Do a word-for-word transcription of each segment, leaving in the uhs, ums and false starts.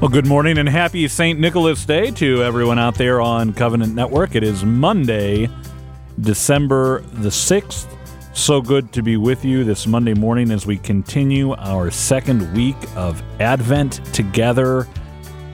Well, good morning and happy Saint Nicholas Day to everyone out there on Covenant Network. It is Monday, December the sixth. So good to be with you this Monday morning as we continue our second week of Advent together.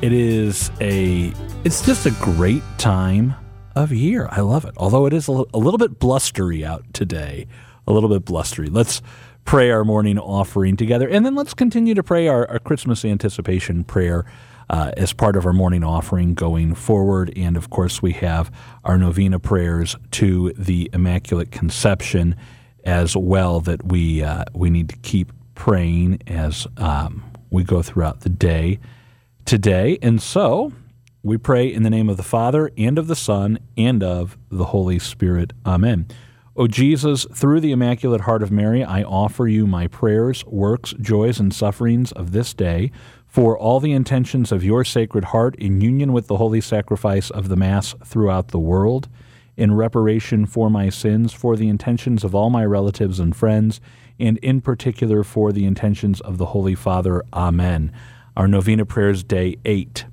It is a, it's just a great time of year. I love it. Although it is a little bit blustery out today, a little bit blustery. Let's pray our morning offering together, and then let's continue to pray our, our Christmas anticipation prayer uh, as part of our morning offering going forward. And, of course, we have our novena prayers to the Immaculate Conception as well that we uh, we need to keep praying as um, we go throughout the day today. And so we pray in the name of the Father and of the Son and of the Holy Spirit. Amen. O Jesus, through the Immaculate Heart of Mary, I offer you my prayers, works, joys, and sufferings of this day for all the intentions of your Sacred Heart in union with the holy sacrifice of the Mass throughout the world, in reparation for my sins, for the intentions of all my relatives and friends, and in particular for the intentions of the Holy Father. Amen. Our Novena Prayers, Day eight.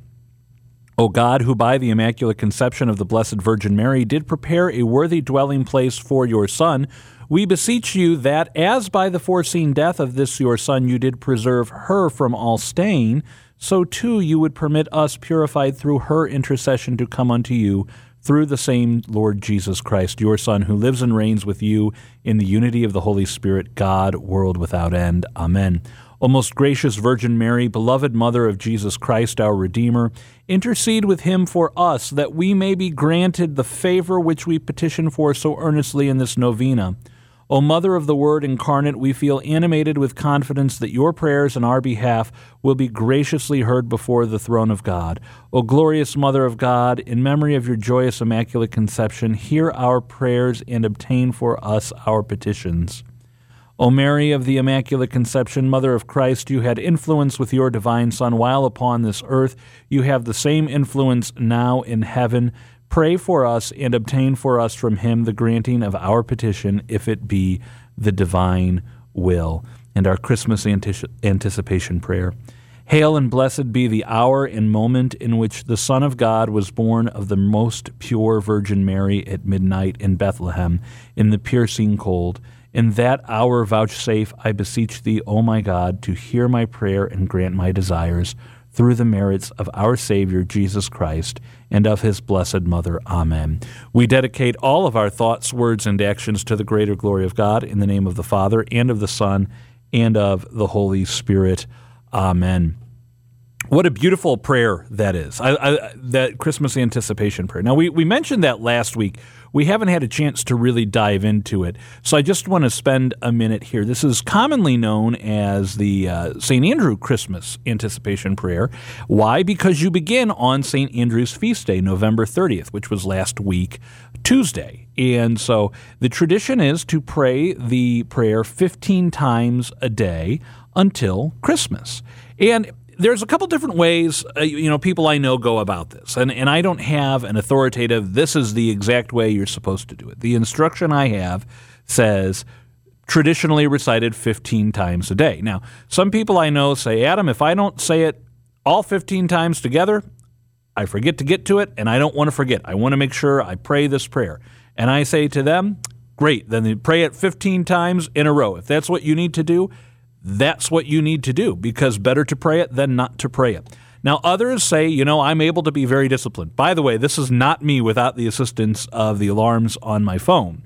O God, who by the Immaculate Conception of the Blessed Virgin Mary did prepare a worthy dwelling place for your Son, we beseech you that, as by the foreseen death of this your Son you did preserve her from all stain, so too you would permit us, purified through her intercession, to come unto you through the same Lord Jesus Christ, your Son, who lives and reigns with you in the unity of the Holy Spirit, God, world without end. Amen. O most gracious Virgin Mary, beloved Mother of Jesus Christ, our Redeemer, intercede with him for us, that we may be granted the favor which we petition for so earnestly in this novena. O Mother of the Word incarnate, we feel animated with confidence that your prayers on our behalf will be graciously heard before the throne of God. O glorious Mother of God, in memory of your joyous Immaculate Conception, hear our prayers and obtain for us our petitions. O Mary of the Immaculate Conception, Mother of Christ, you had influence with your divine Son while upon this earth. You have the same influence now in heaven. Pray for us and obtain for us from him the granting of our petition, if it be the divine will. And our Christmas antici- anticipation prayer. Hail and blessed be the hour and moment in which the Son of God was born of the most pure Virgin Mary at midnight in Bethlehem, in the piercing cold. In that hour vouchsafe, I beseech thee, O my God, to hear my prayer and grant my desires, through the merits of our Savior, Jesus Christ, and of his Blessed Mother. Amen. We dedicate all of our thoughts, words, and actions to the greater glory of God, in the name of the Father, and of the Son, and of the Holy Spirit. Amen. What a beautiful prayer that is, I, I, that Christmas anticipation prayer. Now, we, we mentioned that last week. We haven't had a chance to really dive into it, so I just want to spend a minute here. This is commonly known as the uh, Saint Andrew Christmas Anticipation Prayer. Why? Because you begin on Saint Andrew's feast day, November thirtieth, which was last week, Tuesday. And so the tradition is to pray the prayer fifteen times a day until Christmas. And there's a couple different ways, uh, you know, people I know go about this, and, and I don't have an authoritative, this is the exact way you're supposed to do it. The instruction I have says traditionally recited fifteen times a day. Now, some people I know say, Adam, if I don't say it all fifteen times together, I forget to get to it, and I don't want to forget. I want to make sure I pray this prayer. And I say to them, great, then they pray it fifteen times in a row. If that's what you need to do, that's what you need to do, because better to pray it than not to pray it. Now, others say, you know, I'm able to be very disciplined. By the way, this is not me without the assistance of the alarms on my phone.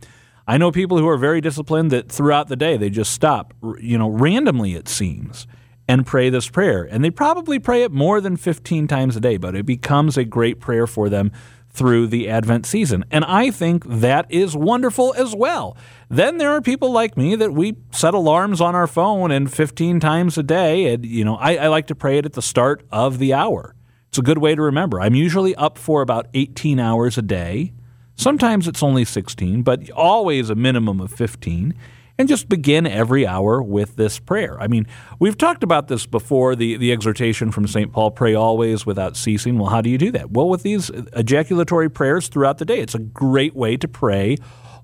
I know people who are very disciplined that throughout the day they just stop, you know, randomly it seems, and pray this prayer. And they probably pray it more than fifteen times a day, but it becomes a great prayer for them through the Advent season. And I think that is wonderful as well. Then there are people like me that we set alarms on our phone and fifteen times a day. And, you know, I, I like to pray it at the start of the hour. It's a good way to remember. I'm usually up for about eighteen hours a day. Sometimes it's only sixteen, but always a minimum of fifteen. And just begin every hour with this prayer. I mean, we've talked about this before, the, the exhortation from Saint Paul, pray always without ceasing. Well, how do you do that? Well, with these ejaculatory prayers throughout the day. It's a great way to pray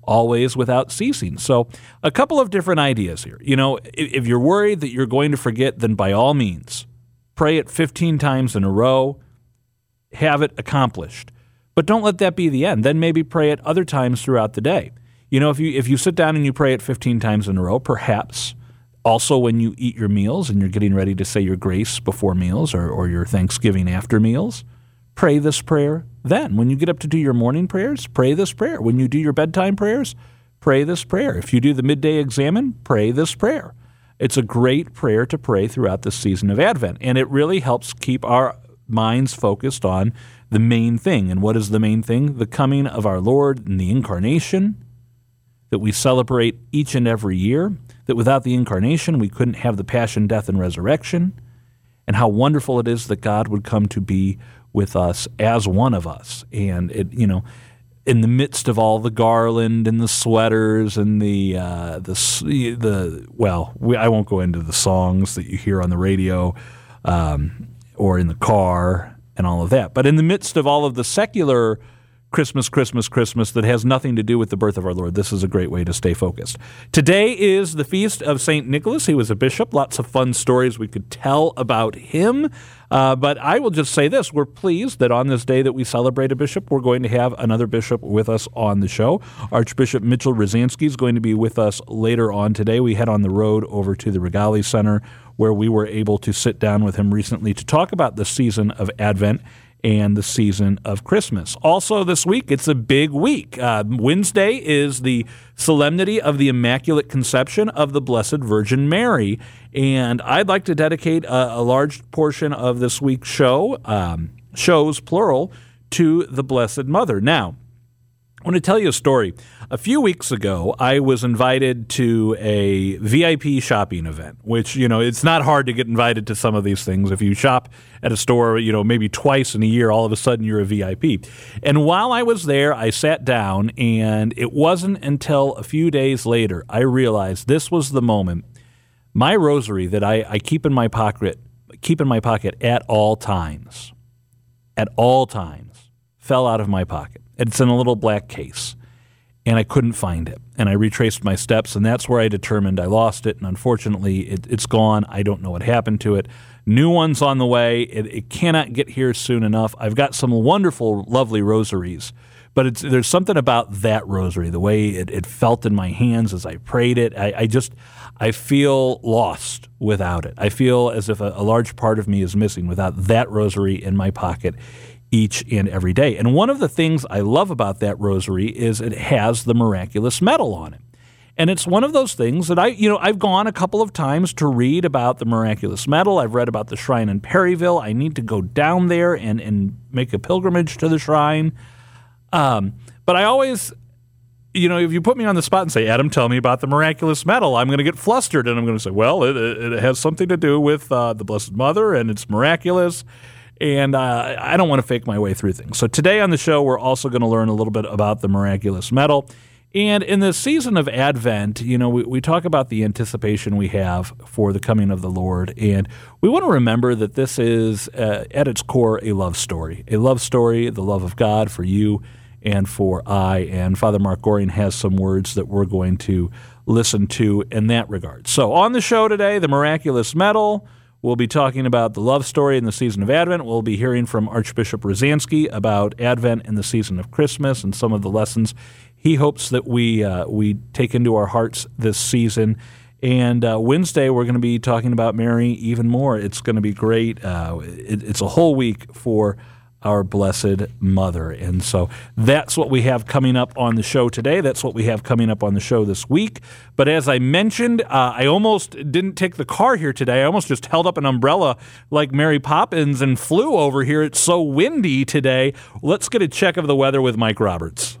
always without ceasing. So a couple of different ideas here. You know, if you're worried that you're going to forget, then by all means, Pray it fifteen times in a row. Have it accomplished. But don't let that be the end. Then maybe pray it other times throughout the day. You know, if you if you sit down and you pray it fifteen times in a row, perhaps also when you eat your meals and you're getting ready to say your grace before meals or, or your Thanksgiving after meals, pray this prayer then. When you get up to do your morning prayers, pray this prayer. When you do your bedtime prayers, pray this prayer. If you do the midday examen, pray this prayer. It's a great prayer to pray throughout the season of Advent, and it really helps keep our minds focused on the main thing. And what is the main thing? The coming of our Lord and the Incarnation that we celebrate each and every year, that without the Incarnation we couldn't have the Passion, Death, and Resurrection, and how wonderful it is that God would come to be with us as one of us. And, it, you know, in the midst of all the garland and the sweaters and the, uh, the, the well, we, I won't go into the songs that you hear on the radio, um, or in the car and all of that. But in the midst of all of the secular Christmas, Christmas, Christmas that has nothing to do with the birth of our Lord, this is a great way to stay focused. Today is the feast of Saint Nicholas. He was a bishop. Lots of fun stories we could tell about him. Uh, but I will just say this. We're pleased that on this day that we celebrate a bishop, we're going to have another bishop with us on the show. Archbishop Mitchell Rozanski is going to be with us later on today. We head on the road over to the Rigali Center, where we were able to sit down with him recently to talk about the season of Advent and the season of Christmas. Also this week, it's a big week. Uh, Wednesday is the Solemnity of the Immaculate Conception of the Blessed Virgin Mary, and I'd like to dedicate a, a large portion of this week's show, um, shows plural, to the Blessed Mother. Now, I want to tell you a story. A few weeks ago, I was invited to a V I P shopping event, which, you know, it's not hard to get invited to some of these things. If you shop at a store, you know, maybe twice in a year, all of a sudden you're a V I P. And while I was there, I sat down, and it wasn't until a few days later I realized this was the moment. My rosary that I, I keep in my pocket, keep in my pocket at all times, at all times, fell out of my pocket. It's in a little black case, and I couldn't find it. And I retraced my steps, and that's where I determined I lost it. And unfortunately, it, it's gone. I don't know what happened to it. New one's on the way. It, it cannot get here soon enough. I've got some wonderful, lovely rosaries, but it's, there's something about that rosary, the way it, it felt in my hands as I prayed it. I, I just I feel lost without it. I feel as if a, a large part of me is missing without that rosary in my pocket each and every day. And one of the things I love about that rosary is it has the Miraculous Medal on it. And it's one of those things that I, you know, I've gone a couple of times to read about the Miraculous Medal. I've read about the shrine in Perryville. I need to go down there and, and make a pilgrimage to the shrine. Um, but I always, you know, if you put me on the spot and say, Adam, tell me about the Miraculous Medal, I'm going to get flustered and I'm going to say, well, it, it has something to do with uh, the Blessed Mother and it's miraculous. And uh, I don't want to fake my way through things. So today on the show, we're also going to learn a little bit about the Miraculous Medal. And in the season of Advent, you know, we, we talk about the anticipation we have for the coming of the Lord. And we want to remember that this is, uh, at its core, a love story. A love story, the love of God for you and for I. And Father Mark Goring has some words that we're going to listen to in that regard. So on the show today, the Miraculous Medal. We'll be talking about the love story in the season of Advent. We'll be hearing from Archbishop Rozanski about Advent and the season of Christmas and some of the lessons he hopes that we uh, we take into our hearts this season. And uh, Wednesday, we're going to be talking about Mary even more. It's going to be great. Uh, it, it's a whole week for our Blessed Mother. And so that's what we have coming up on the show today. That's what we have coming up on the show this week. But as I mentioned, uh, I almost didn't take the car here today. I almost just held up an umbrella like Mary Poppins and flew over here. It's so windy today. Let's get a check of the weather with Mike Roberts.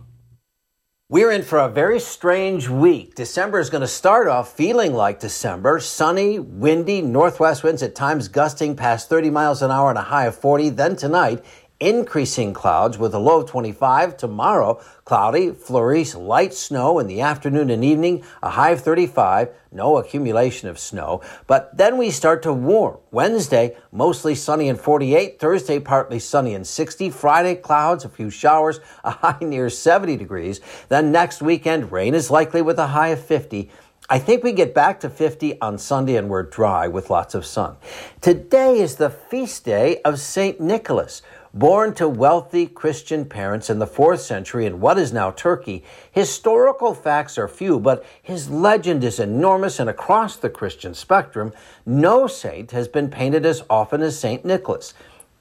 We're in for a very strange week. December is going to start off feeling like December. Sunny, windy, northwest winds at times gusting past thirty miles an hour and a high of forty. Then tonight, increasing clouds with a low of twenty-five. Tomorrow, cloudy, flurries, light snow in the afternoon and evening, a high of thirty-five. No accumulation of snow. But then we start to warm. Wednesday, mostly sunny and forty-eight. Thursday, partly sunny and sixty. Friday, clouds, a few showers, a high near seventy degrees. Then next weekend, rain is likely with a high of fifty. I think we get back to fifty on Sunday and we're dry with lots of sun. Today is the feast day of Saint Nicholas. Born to wealthy Christian parents in the fourth century in what is now Turkey, historical facts are few, but his legend is enormous, and across the Christian spectrum, no saint has been painted as often as Saint Nicholas.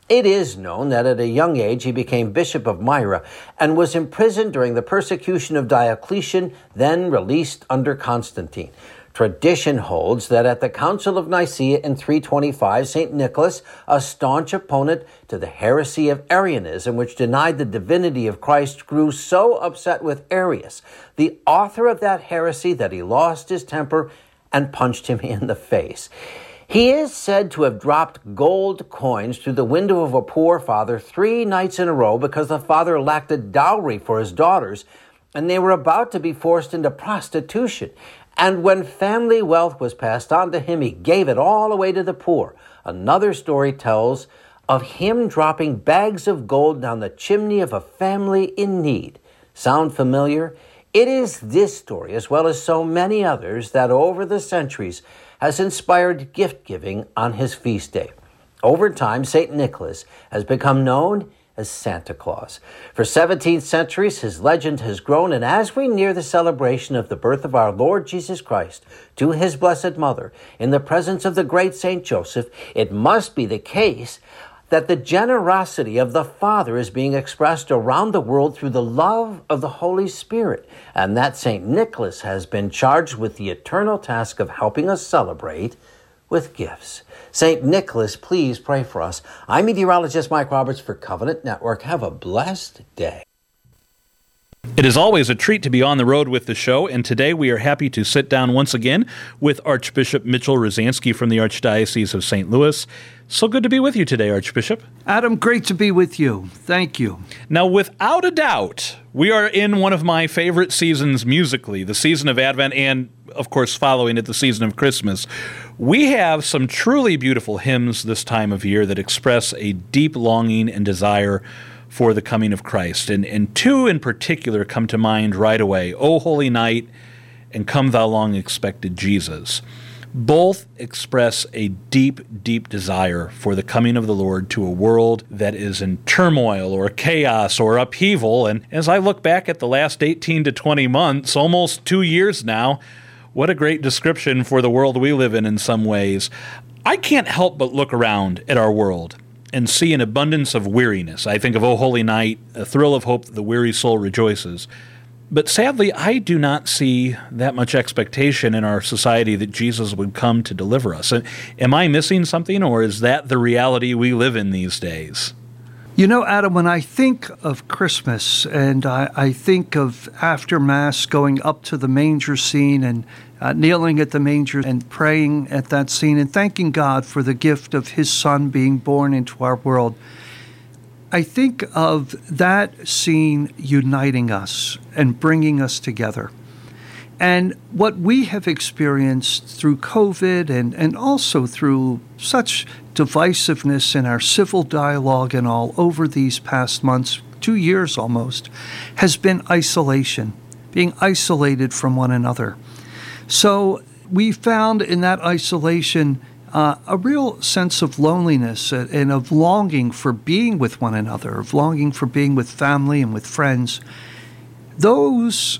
It is known that at a young age he became Bishop of Myra and was imprisoned during the persecution of Diocletian, then released under Constantine. Tradition holds that at the Council of Nicaea in three twenty-five, Saint Nicholas, a staunch opponent to the heresy of Arianism, which denied the divinity of Christ, grew so upset with Arius, the author of that heresy, that he lost his temper and punched him in the face. He is said to have dropped gold coins through the window of a poor father three nights in a row because the father lacked a dowry for his daughters, and they were about to be forced into prostitution. And when family wealth was passed on to him, he gave it all away to the poor. Another story tells of him dropping bags of gold down the chimney of a family in need. Sound familiar? It is this story, as well as so many others, that over the centuries has inspired gift-giving on his feast day. Over time, Saint Nicholas has become known as Santa Claus. For seventeen centuries, his legend has grown, and as we near the celebration of the birth of our Lord Jesus Christ to his Blessed Mother, in the presence of the great Saint Joseph, it must be the case that the generosity of the Father is being expressed around the world through the love of the Holy Spirit, and that Saint Nicholas has been charged with the eternal task of helping us celebrate with gifts. Saint Nicholas, please pray for us. I'm meteorologist Mike Roberts for Covenant Network. Have a blessed day. It is always a treat to be on the road with the show, and today we are happy to sit down once again with Archbishop Mitchell Rozanski from the Archdiocese of Saint Louis. So good to be with you today, Archbishop. Adam, great to be with you. Thank you. Now, without a doubt, we are in one of my favorite seasons musically, the season of Advent and, of course, following it, the season of Christmas. We have some truly beautiful hymns this time of year that express a deep longing and desire for the coming of Christ. And, and two in particular come to mind right away, O Holy Night and Come Thou Long Expected Jesus. Both express a deep, deep desire for the coming of the Lord to a world that is in turmoil or chaos or upheaval. And as I look back at the last eighteen to twenty months, almost two years now, what a great description for the world we live in in some ways. I can't help but look around at our world and see an abundance of weariness. I think of O Holy Night, a thrill of hope that the weary soul rejoices. But sadly, I do not see that much expectation in our society that Jesus would come to deliver us. Am I missing something, or is that the reality we live in these days? You know, Adam, when I think of Christmas, and I, I think of after Mass going up to the manger scene and uh, kneeling at the manger and praying at that scene and thanking God for the gift of His Son being born into our world, I think of that scene uniting us and bringing us together. And what we have experienced through COVID and, and also through such divisiveness in our civil dialogue and all over these past months, two years almost, has been isolation, being isolated from one another. So we found in that isolation uh, a real sense of loneliness and of longing for being with one another, of longing for being with family and with friends. Those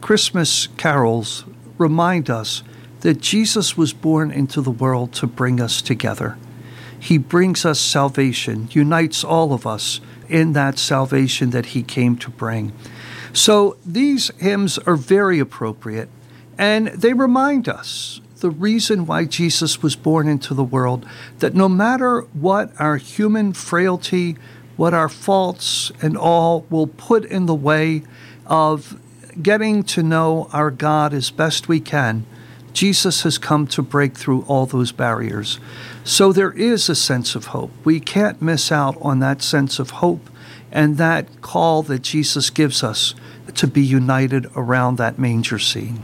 Christmas carols remind us that Jesus was born into the world to bring us together. He brings us salvation, unites all of us in that salvation that he came to bring. So these hymns are very appropriate, and they remind us the reason why Jesus was born into the world, that no matter what our human frailty, what our faults and all will put in the way of getting to know our God as best we can, Jesus has come to break through all those barriers. So there is a sense of hope. We can't miss out on that sense of hope and that call that Jesus gives us to be united around that manger scene.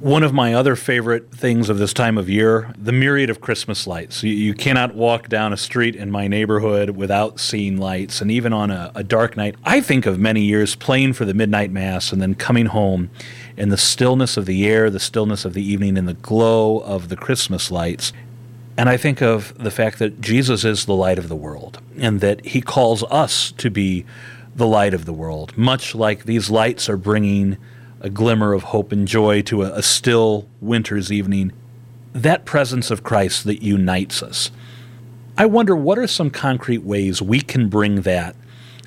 One of my other favorite things of this time of year, the myriad of Christmas lights. You, you cannot walk down a street in my neighborhood without seeing lights. And even on a, a dark night, I think of many years playing for the midnight mass and then coming home in the stillness of the air, the stillness of the evening, and the glow of the Christmas lights. And I think of the fact that Jesus is the light of the world and that he calls us to be the light of the world, much like these lights are bringing a glimmer of hope and joy to a, a still winter's evening, that presence of Christ that unites us. I wonder, what are some concrete ways we can bring that,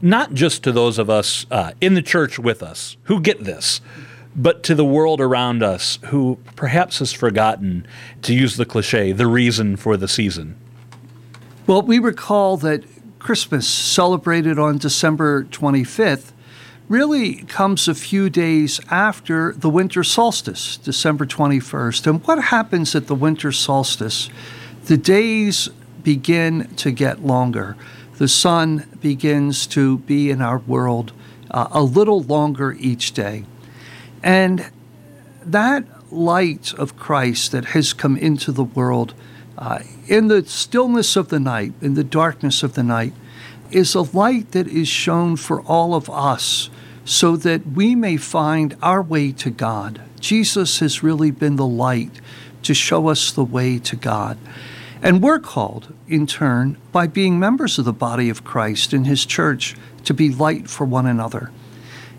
not just to those of us uh, in the church with us who get this, but to the world around us who perhaps has forgotten, to use the cliche, the reason for the season? Well, we recall that Christmas, celebrated on December twenty-fifth, really comes a few days after the winter solstice, December twenty-first. And what happens at the winter solstice? The days begin to get longer. The sun begins to be in our world uh, a little longer each day. And that light of Christ that has come into the world uh, in the stillness of the night, in the darkness of the night, is a light that is shown for all of us so that we may find our way to God. Jesus has really been the light to show us the way to God. And we're called, in turn, by being members of the body of Christ in his church, to be light for one another.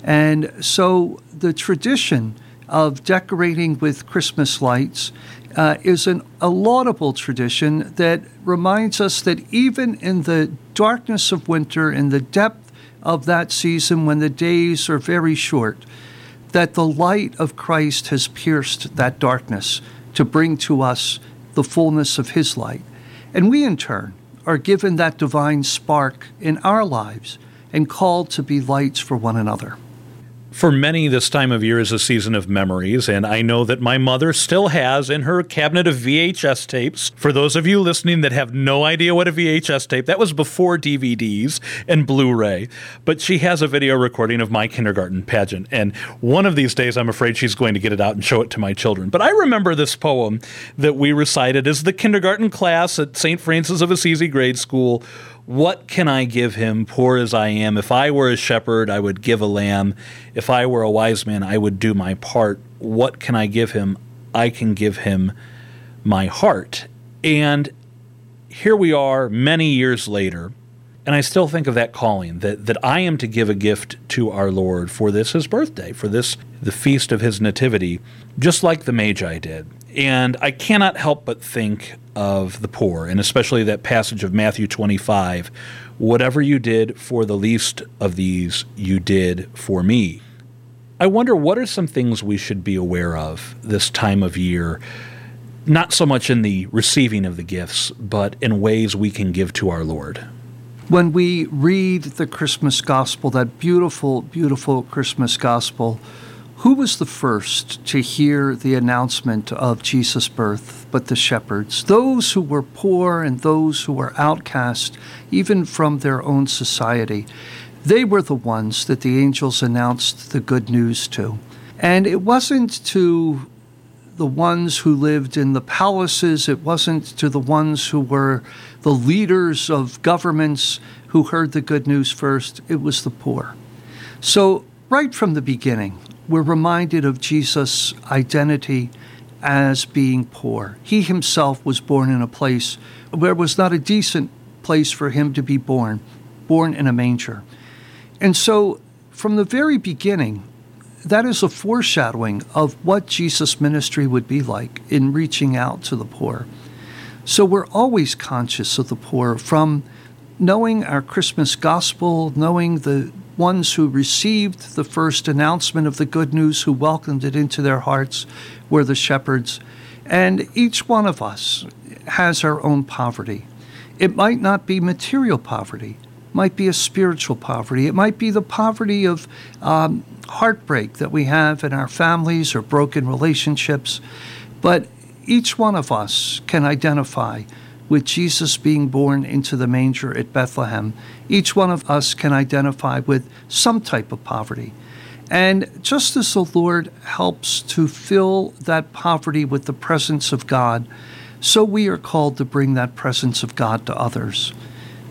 And so the tradition of decorating with Christmas lights uh, is an, a laudable tradition that reminds us that even in the darkness of winter, in the depth of that season when the days are very short, that the light of Christ has pierced that darkness to bring to us the fullness of his light. And we, in turn, are given that divine spark in our lives and called to be lights for one another. For many, this time of year is a season of memories, and I know that my mother still has in her cabinet of V H S tapes. For those of you listening that have no idea what a V H S tape, that was before D V Ds and Blu-ray, but she has a video recording of my kindergarten pageant, and one of these days I'm afraid she's going to get it out and show it to my children. But I remember this poem that we recited as the kindergarten class at Saint Francis of Assisi grade school. What can I give him, poor as I am? If I were a shepherd, I would give a lamb. If I were a wise man, I would do my part. What can I give him? I can give him my heart. And here we are many years later, and I still think of that calling, that, that I am to give a gift to our Lord for this, his birthday, for this, the feast of his nativity, just like the Magi did. And I cannot help but think of the poor, and especially that passage of Matthew twenty-five, whatever you did for the least of these, you did for me. I wonder, what are some things we should be aware of this time of year, not so much in the receiving of the gifts, but in ways we can give to our Lord? When we read the Christmas gospel, that beautiful, beautiful Christmas gospel, who was the first to hear the announcement of Jesus' birth but the shepherds? Those who were poor and those who were outcast, even from their own society, they were the ones that the angels announced the good news to. And it wasn't to the ones who lived in the palaces. It wasn't to the ones who were the leaders of governments who heard the good news first. It was the poor. So right from the beginning, we're reminded of Jesus' identity as being poor. He himself was born in a place where it was not a decent place for him to be born, born in a manger. And so from the very beginning, that is a foreshadowing of what Jesus' ministry would be like in reaching out to the poor. So we're always conscious of the poor, from knowing our Christmas gospel, knowing the ones who received the first announcement of the good news, who welcomed it into their hearts, were the shepherds. And each one of us has our own poverty. It might not be material poverty. It might be a spiritual poverty. It might be the poverty of um, heartbreak that we have in our families or broken relationships. But each one of us can identify with Jesus being born into the manger at Bethlehem. Each one of us can identify with some type of poverty. And just as the Lord helps to fill that poverty with the presence of God, so we are called to bring that presence of God to others.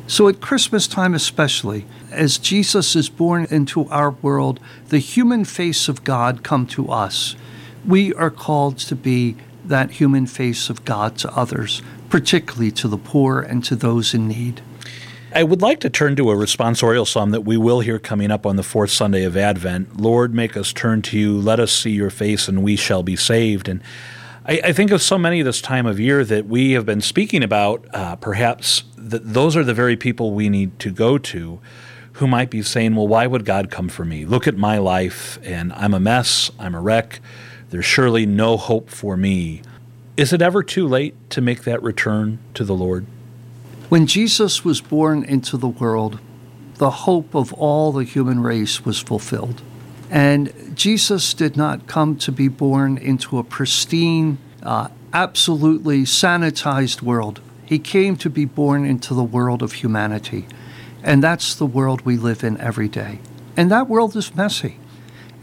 So at Christmas time especially, as Jesus is born into our world, the human face of God come to us. We are called to be that human face of God to others, particularly to the poor and to those in need. I would like to turn to a responsorial psalm that we will hear coming up on the fourth Sunday of Advent. Lord, make us turn to you. Let us see your face, and we shall be saved. And I, I think of so many this time of year that we have been speaking about, uh, perhaps that those are the very people we need to go to who might be saying, well, why would God come for me? Look at my life, and I'm a mess. I'm a wreck. There's surely no hope for me. Is it ever too late to make that return to the Lord? When Jesus was born into the world, the hope of all the human race was fulfilled. And Jesus did not come to be born into a pristine, uh, absolutely sanitized world. He came to be born into the world of humanity. And that's the world we live in every day. And that world is messy.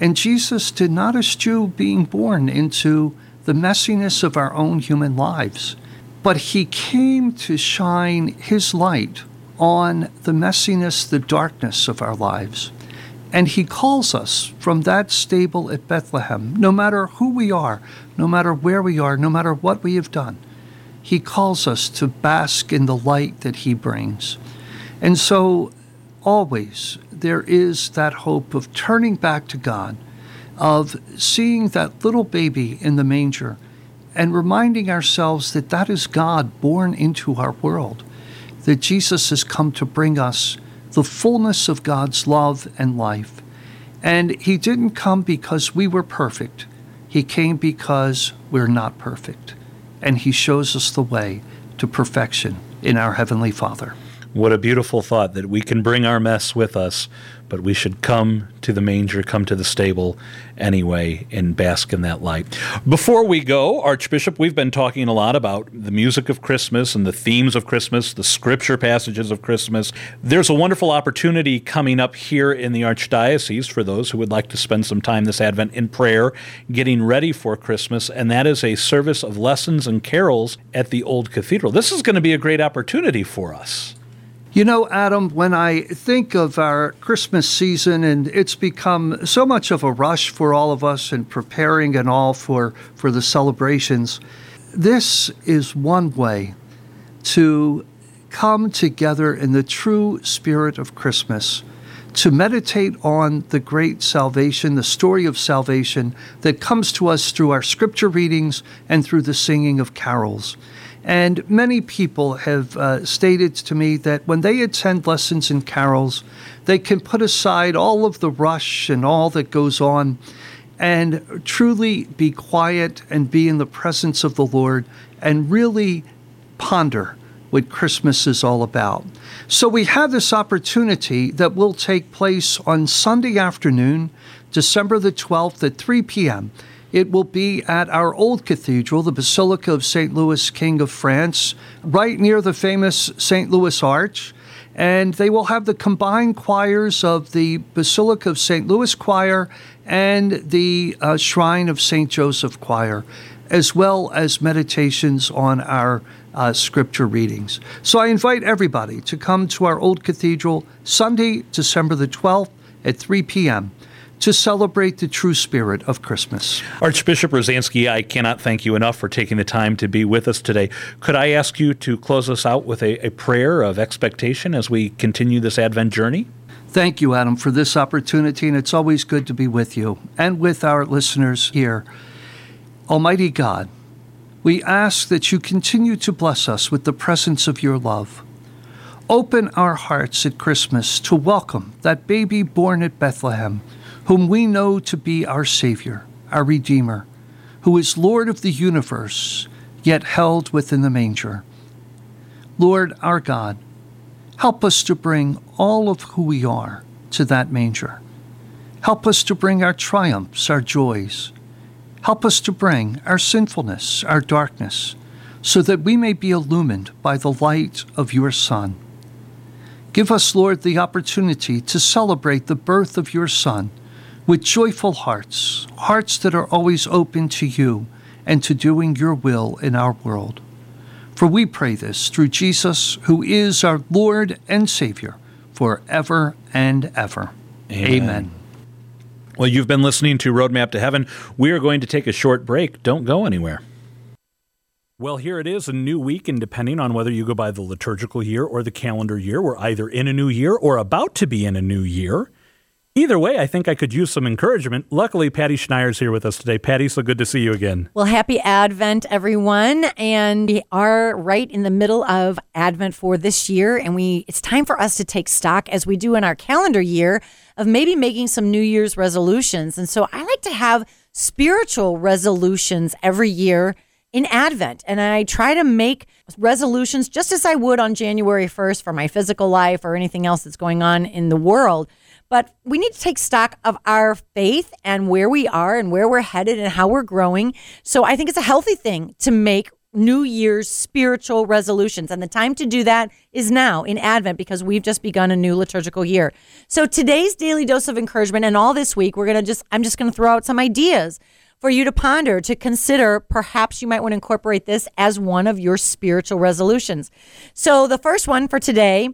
And Jesus did not eschew being born into the messiness of our own human lives. But he came to shine his light on the messiness, the darkness of our lives. And he calls us from that stable at Bethlehem, no matter who we are, no matter where we are, no matter what we have done. He calls us to bask in the light that he brings. And so always there is that hope of turning back to God, of seeing that little baby in the manger, and reminding ourselves that that is God born into our world, that Jesus has come to bring us the fullness of God's love and life. And he didn't come because we were perfect. He came because we're not perfect. And he shows us the way to perfection in our Heavenly Father. What a beautiful thought that we can bring our mess with us, but we should come to the manger, come to the stable anyway, and bask in that light. Before we go, Archbishop, we've been talking a lot about the music of Christmas and the themes of Christmas, the scripture passages of Christmas. There's a wonderful opportunity coming up here in the Archdiocese for those who would like to spend some time this Advent in prayer, getting ready for Christmas, and that is a service of lessons and carols at the Old Cathedral. This is going to be a great opportunity for us. You know, Adam, when I think of our Christmas season, and it's become so much of a rush for all of us in preparing and all for, for the celebrations, this is one way to come together in the true spirit of Christmas, to meditate on the great salvation, the story of salvation that comes to us through our scripture readings and through the singing of carols. And many people have uh, stated to me that when they attend lessons and carols, they can put aside all of the rush and all that goes on and truly be quiet and be in the presence of the Lord and really ponder what Christmas is all about. So we have this opportunity that will take place on Sunday afternoon, December the twelfth at three p.m., It will be at our Old Cathedral, the Basilica of Saint Louis, King of France, right near the famous Saint Louis Arch. And they will have the combined choirs of the Basilica of Saint Louis Choir and the uh, Shrine of Saint Joseph Choir, as well as meditations on our uh, scripture readings. So I invite everybody to come to our Old Cathedral Sunday, December the twelfth at three p.m. to celebrate the true spirit of Christmas. Archbishop Rozanski, I cannot thank you enough for taking the time to be with us today. Could I ask you to close us out with a, a prayer of expectation as we continue this Advent journey? Thank you, Adam, for this opportunity, and it's always good to be with you and with our listeners here. Almighty God, we ask that you continue to bless us with the presence of your love. Open our hearts at Christmas to welcome that baby born at Bethlehem, whom we know to be our Savior, our Redeemer, who is Lord of the universe, yet held within the manger. Lord, our God, help us to bring all of who we are to that manger. Help us to bring our triumphs, our joys. Help us to bring our sinfulness, our darkness, so that we may be illumined by the light of your Son. Give us, Lord, the opportunity to celebrate the birth of your Son, with joyful hearts, hearts that are always open to you and to doing your will in our world. For we pray this through Jesus, who is our Lord and Savior, forever and ever. Amen. Amen. Well, you've been listening to Roadmap to Heaven. We are going to take a short break. Don't go anywhere. Well, here it is, a new week, and depending on whether you go by the liturgical year or the calendar year, we're either in a new year or about to be in a new year. Either way, I think I could use some encouragement. Luckily, Patty Schneier's here with us today. Patty, so good to see you again. Well, happy Advent, everyone. And we are right in the middle of Advent for this year, and we it's time for us to take stock, as we do in our calendar year, of maybe making some New Year's resolutions. And so I like to have spiritual resolutions every year in Advent, and I try to make resolutions just as I would on January first for my physical life or anything else that's going on in the world. But we need to take stock of our faith and where we are and where we're headed and how we're growing. So I think it's a healthy thing to make New Year's spiritual resolutions. And the time to do that is now in Advent, because we've just begun a new liturgical year. So today's Daily Dose of Encouragement, and all this week, we're going to just, I'm just going to throw out some ideas for you to ponder, to consider. Perhaps you might want to incorporate this as one of your spiritual resolutions. So the first one for today,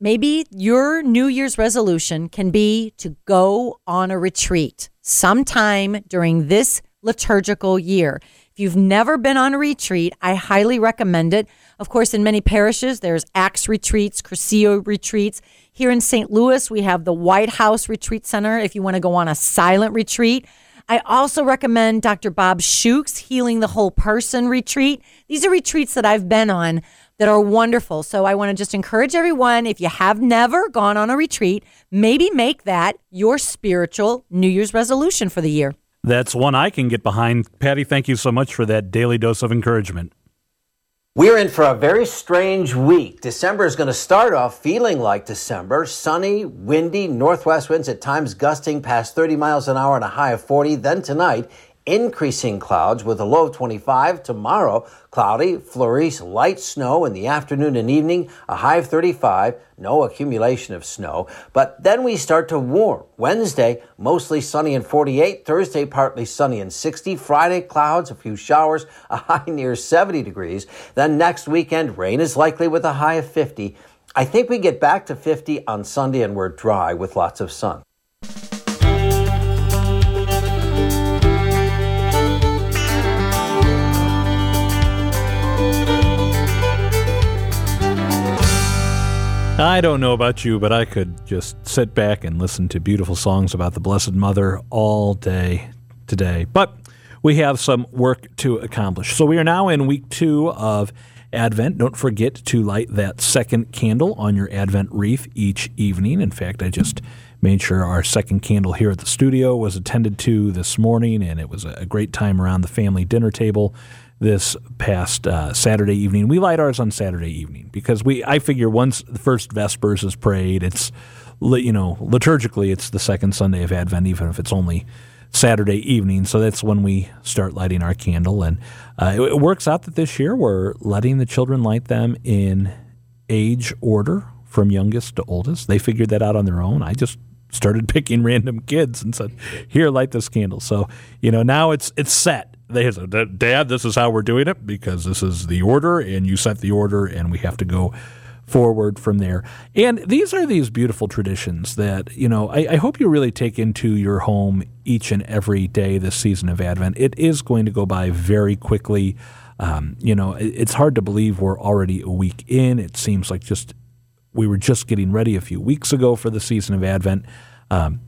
maybe your New Year's resolution can be to go on a retreat sometime during this liturgical year. If you've never been on a retreat, I highly recommend it. Of course, in many parishes, there's Acts Retreats, Cursillo Retreats. Here in Saint Louis, we have the White House Retreat Center if you want to go on a silent retreat. I also recommend Doctor Bob Shook's Healing the Whole Person Retreat. These are retreats that I've been on that are wonderful. So I want to just encourage everyone, if you have never gone on a retreat, maybe make that your spiritual New Year's resolution for the year. That's one I can get behind. Patty, thank you so much for that Daily Dose of Encouragement. We're in for a very strange week. December is going to start off feeling like December. Sunny, windy, northwest winds at times gusting past thirty miles an hour and a high of forty. Then tonight, increasing clouds with a low of twenty-five. Tomorrow, cloudy, flurries, light snow in the afternoon and evening, a high of thirty-five. No accumulation of snow. But then we start to warm. Wednesday, mostly sunny and forty-eight. Thursday, partly sunny and sixty. Friday, clouds, a few showers, a high near seventy degrees. Then next weekend, rain is likely with a high of fifty. I think we get back to fifty on Sunday, and we're dry with lots of sun. I don't know about you, but I could just sit back and listen to beautiful songs about the Blessed Mother all day today. But we have some work to accomplish. So we are now in week two of Advent. Don't forget to light that second candle on your Advent wreath each evening. In fact, I just made sure our second candle here at the studio was attended to this morning, and it was a great time around the family dinner table this past uh, Saturday evening. We light ours on Saturday evening because we. I figure once the first Vespers is prayed, it's, you know, liturgically it's the second Sunday of Advent, even if it's only Saturday evening. So that's when we start lighting our candle. And uh, it, it works out that this year we're letting the children light them in age order from youngest to oldest. They figured that out on their own. I just started picking random kids and said, here, light this candle. So, you know, now it's it's set. They said, Dad, this is how we're doing it because this is the order, and you set the order, and we have to go forward from there. And these are these beautiful traditions that, you know, I, I hope you really take into your home each and every day this season of Advent. It is going to go by very quickly. Um, you know, it, it's hard to believe we're already a week in. It seems like just we were just getting ready a few weeks ago for the season of Advent. Um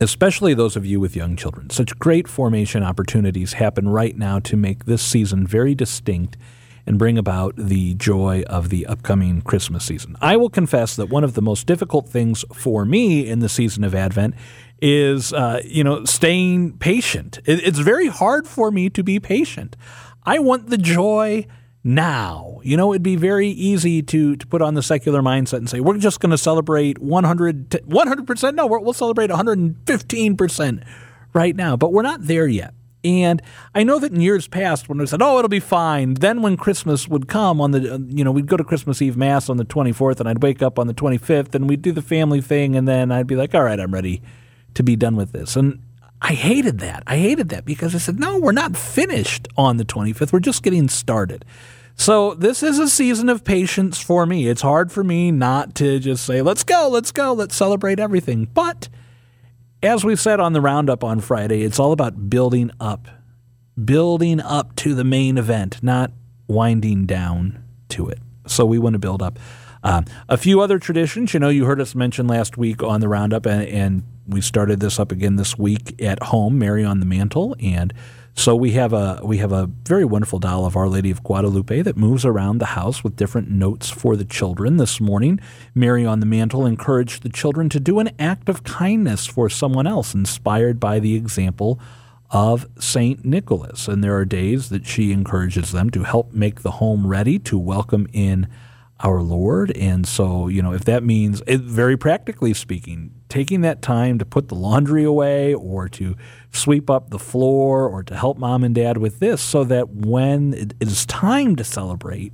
Especially those of you with young children. Such great formation opportunities happen right now to make this season very distinct and bring about the joy of the upcoming Christmas season. I will confess that one of the most difficult things for me in the season of Advent is, uh, you know, staying patient. It's very hard for me to be patient. I want the joy now. You know, it'd be very easy to, to put on the secular mindset and say, we're just going to celebrate one hundred, one hundred percent. No, we're, we'll celebrate one hundred fifteen percent right now, but we're not there yet. And I know that in years past when we said, oh, it'll be fine, then when Christmas would come on the, you know, we'd go to Christmas Eve Mass on the twenty-fourth and I'd wake up on the twenty-fifth and we'd do the family thing. And then I'd be like, all right, I'm ready to be done with this. And I hated that. I hated that because I said, no, we're not finished on the twenty-fifth. We're just getting started. So this is a season of patience for me. It's hard for me not to just say, let's go, let's go, let's celebrate everything. But as we said on the roundup on Friday, it's all about building up, building up to the main event, not winding down to it. So we want to build up. Um, a few other traditions, you know, you heard us mention last week on the roundup, and, and we started this up again this week at home, Mary on the Mantle. And so we have a we have a very wonderful doll of Our Lady of Guadalupe that moves around the house with different notes for the children. This morning, Mary on the Mantle encouraged the children to do an act of kindness for someone else, inspired by the example of Saint Nicholas. And there are days that she encourages them to help make the home ready to welcome in our Lord. And so, you know, if that means, it, very practically speaking, taking that time to put the laundry away or to sweep up the floor or to help mom and dad with this, so that when it is time to celebrate,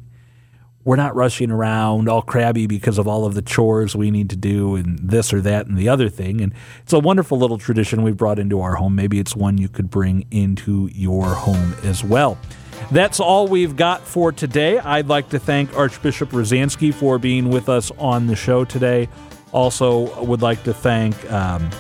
we're not rushing around all crabby because of all of the chores we need to do and this or that and the other thing. And it's a wonderful little tradition we've brought into our home. Maybe it's one you could bring into your home as well. That's all we've got for today. I'd like to thank Archbishop Rozanski for being with us on the show today. Also would like to thank um,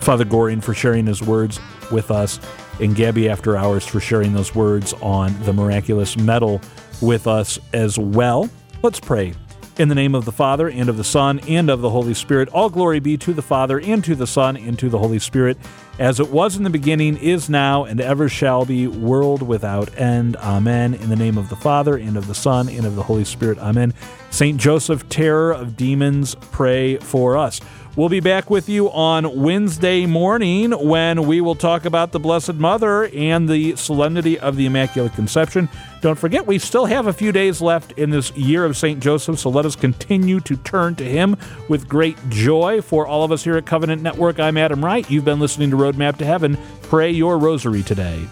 Father Goring for sharing his words with us, and Gabby After Hours for sharing those words on the Miraculous Medal with us as well. Let's pray. In the name of the Father, and of the Son, and of the Holy Spirit, all glory be to the Father, and to the Son, and to the Holy Spirit, as it was in the beginning, is now, and ever shall be, world without end. Amen. In the name of the Father, and of the Son, and of the Holy Spirit. Amen. Saint Joseph, terror of demons, pray for us. We'll be back with you on Wednesday morning when we will talk about the Blessed Mother and the Solemnity of the Immaculate Conception. Don't forget, we still have a few days left in this year of Saint Joseph, so let us continue to turn to him with great joy. For all of us here at Covenant Network, I'm Adam Wright. You've been listening to Roadmap to Heaven. Pray your rosary today.